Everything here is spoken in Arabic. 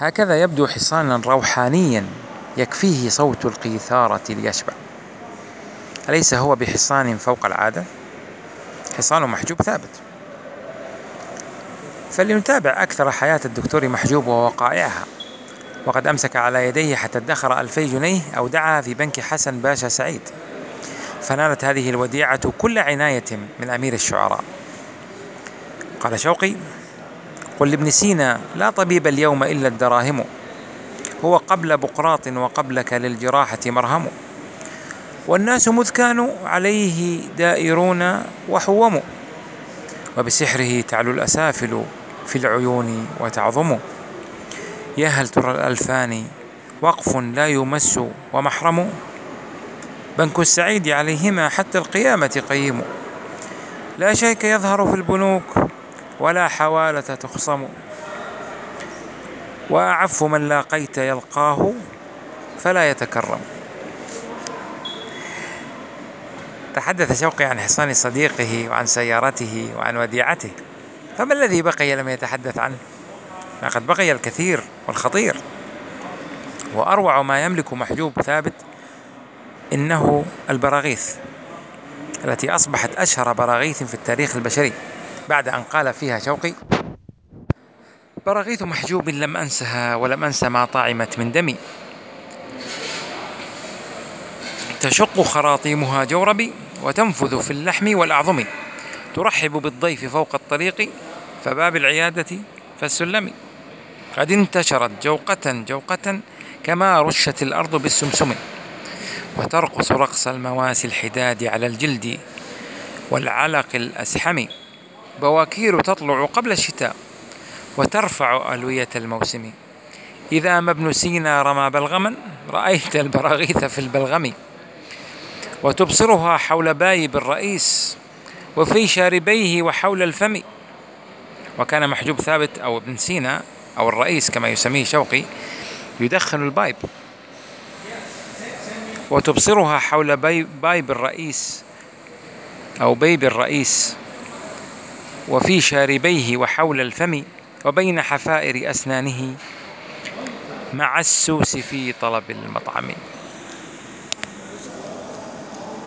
هكذا يبدو حصانا روحانيا يكفيه صوت القيثارة ليشبع. أليس هو بحصان فوق العادة؟ حصان محجوب ثابت. فلنتابع أكثر حياة الدكتور محجوب ووقائعها، وقد أمسك على يديه حتى ادخر 2000 جنيه أودعها في بنك حسن باشا سعيد، فنالت هذه الوديعة كل عناية من أمير الشعراء. قال شوقي: قل لابن سينا لا طبيب اليوم إلا الدراهم، هو قبل بقراط وقبلك للجراحة مرهم، والناس مذ كانوا عليه دائرون وحوموا، وبسحره تعلو الأسافل في العيون وتعظم، يا هل ترى الألفان وقف لا يمس ومحرم، بنك السعيد عليهما حتى القيامة قيم، لا شيك يظهر في البنوك ولا حوالة تخصم، وأعف من لاقيت يلقاه فلا يتكرم. تحدث شوقي عن حصان صديقه وعن سيارته وعن وديعته، فما الذي بقي لم يتحدث عنه؟ لقد بقي الكثير والخطير. وأروع ما يملك محجوب ثابت إنه البراغيث، التي أصبحت أشهر براغيث في التاريخ البشري بعد أن قال فيها شوقي: براغيث محجوب لم أنسها ولم أنس ما طعمت من دمي، تشق خراطيمها جوربي وتنفذ في اللحم والأعظم، ترحب بالضيف فوق الطريق فباب العيادة فالسلم، قد انتشرت جوقة جوقة كما رشت الأرض بالسمسم، وترقص رقص المواسي الحداد على الجلد والعلق الأسحم، بواكير تطلع قبل الشتاء وترفع ألوية الموسم، إذا ما ابن سينا رمى بلغما رأيت البراغيث في البلغم، وتبصرها حول بايب الرئيس وفي شاربيه وحول الفم. وكان محجوب ثابت أو ابن سينا أو الرئيس كما يسميه شوقي يدخن البايب، وتبصرها حول بايب الرئيس أو بيب الرئيس وفي شاربيه وحول الفم، وبين حفائر أسنانه مع السوس في طلب المطعم.